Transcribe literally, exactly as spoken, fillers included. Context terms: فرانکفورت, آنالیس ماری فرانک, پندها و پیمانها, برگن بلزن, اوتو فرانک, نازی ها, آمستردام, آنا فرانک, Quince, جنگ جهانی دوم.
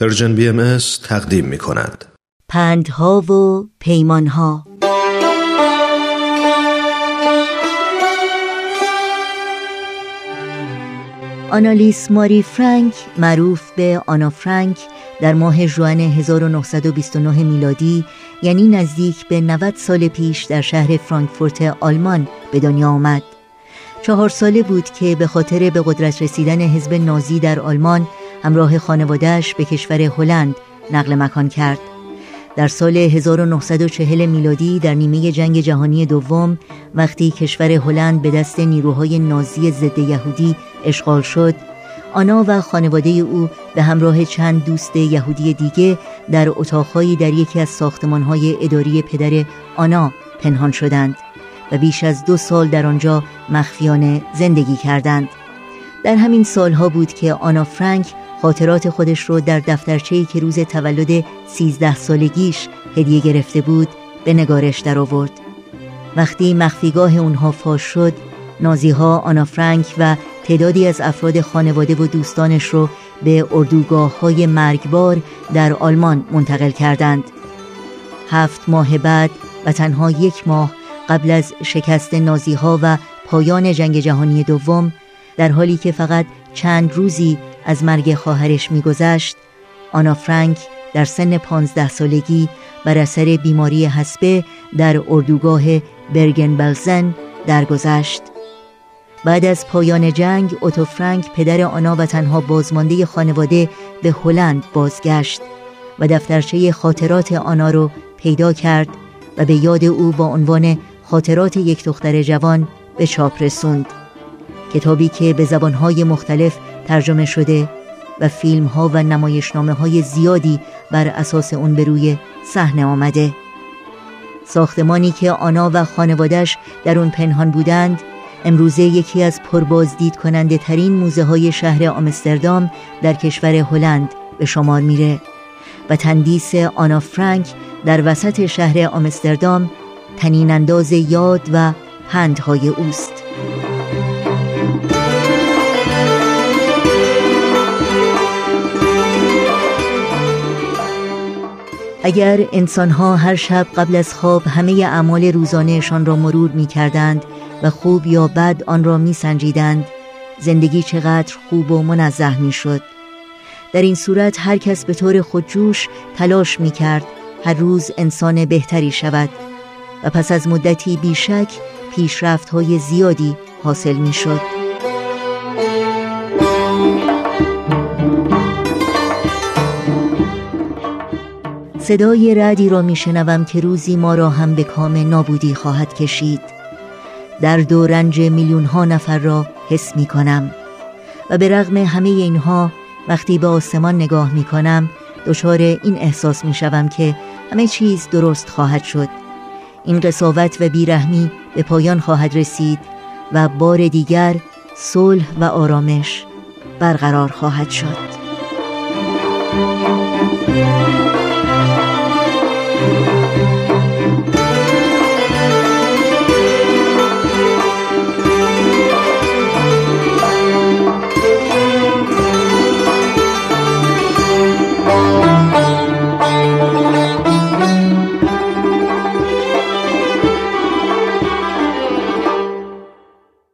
پرژن بی ام اس تقدیم می کند. پندها و پیمانها. آنالیس ماری فرانک، معروف به آنا فرانک، در ماه ژوئن هزار و نهصد و بیست و نه میلادی، یعنی نزدیک به نود سال پیش، در شهر فرانکفورت آلمان به دنیا آمد. چهار ساله بود که به خاطر به قدرت رسیدن حزب نازی در آلمان همراه خانواده‌اش به کشور هلند نقل مکان کرد. در سال هزار و نهصد و چهل میلادی، در نیمه جنگ جهانی دوم، وقتی کشور هلند به دست نیروهای نازی ضد یهودی اشغال شد، آنا و خانواده او به همراه چند دوست یهودی دیگه در اتاقهایی در یکی از ساختمان‌های اداری پدر آنا پنهان شدند و بیش از دو سال در آنجا مخفیانه زندگی کردند. در همین سالها بود که آنا فرانک خاطرات خودش رو در دفترچه‌ای که روز تولد سیزده سالگیش هدیه گرفته بود به نگارش در آورد. وقتی مخفیگاه اونها فاش شد، نازی‌ها آنا فرانک و تعدادی از افراد خانواده و دوستانش رو به اردوگاه‌های مرگبار در آلمان منتقل کردند. هفت ماه بعد و تنها یک ماه قبل از شکست نازی‌ها و پایان جنگ جهانی دوم، در حالی که فقط چند روزی از مرگ خواهرش می‌گذشت، آنا فرانک در سن پانزده سالگی بر اثر بیماری حصبه در اردوگاه برگن بلزن درگذشت. بعد از پایان جنگ، اوتو فرانک، پدر آنا و تنها بازمانده خانواده، به هلند بازگشت و دفترچه خاطرات آنا رو پیدا کرد و به یاد او با عنوان خاطرات یک دختر جوان به چاپ رسوند. کتابی که به زبانهای مختلف ترجمه شده و فیلم‌ها و نمایشنامه‌های زیادی بر اساس اون به روی صحنه آمده. ساختمانی که آنا و خانواده‌اش در اون پنهان بودند، امروزه یکی از پربازدید کننده ترین موزه های شهر آمستردام در کشور هلند به شمار میره و تندیس آنا فرانک در وسط شهر آمستردام تنین انداز یاد و پندهای اوست. اگر انسان‌ها هر شب قبل از خواب همه اعمال روزانه‌شان را مرور می‌کردند و خوب یا بد آن را می‌سنجیدند، زندگی چقدر خوب و منزه می‌شد. در این صورت هر کس به طور خودجوش تلاش می‌کرد هر روز انسان بهتری شود و پس از مدتی بیشک پیشرفت‌های زیادی حاصل می‌شد. صدای رعدی را میشنوم که روزی ما را هم به کام نابودی خواهد کشید. درد و رنج میلیون ها نفر را حس می کنم و به رغم همه اینها، وقتی به آسمان نگاه می کنم، دچار این احساس می شوم که همه چیز درست خواهد شد. این قساوت و بیرحمی به پایان خواهد رسید و بار دیگر صلح و آرامش برقرار خواهد شد.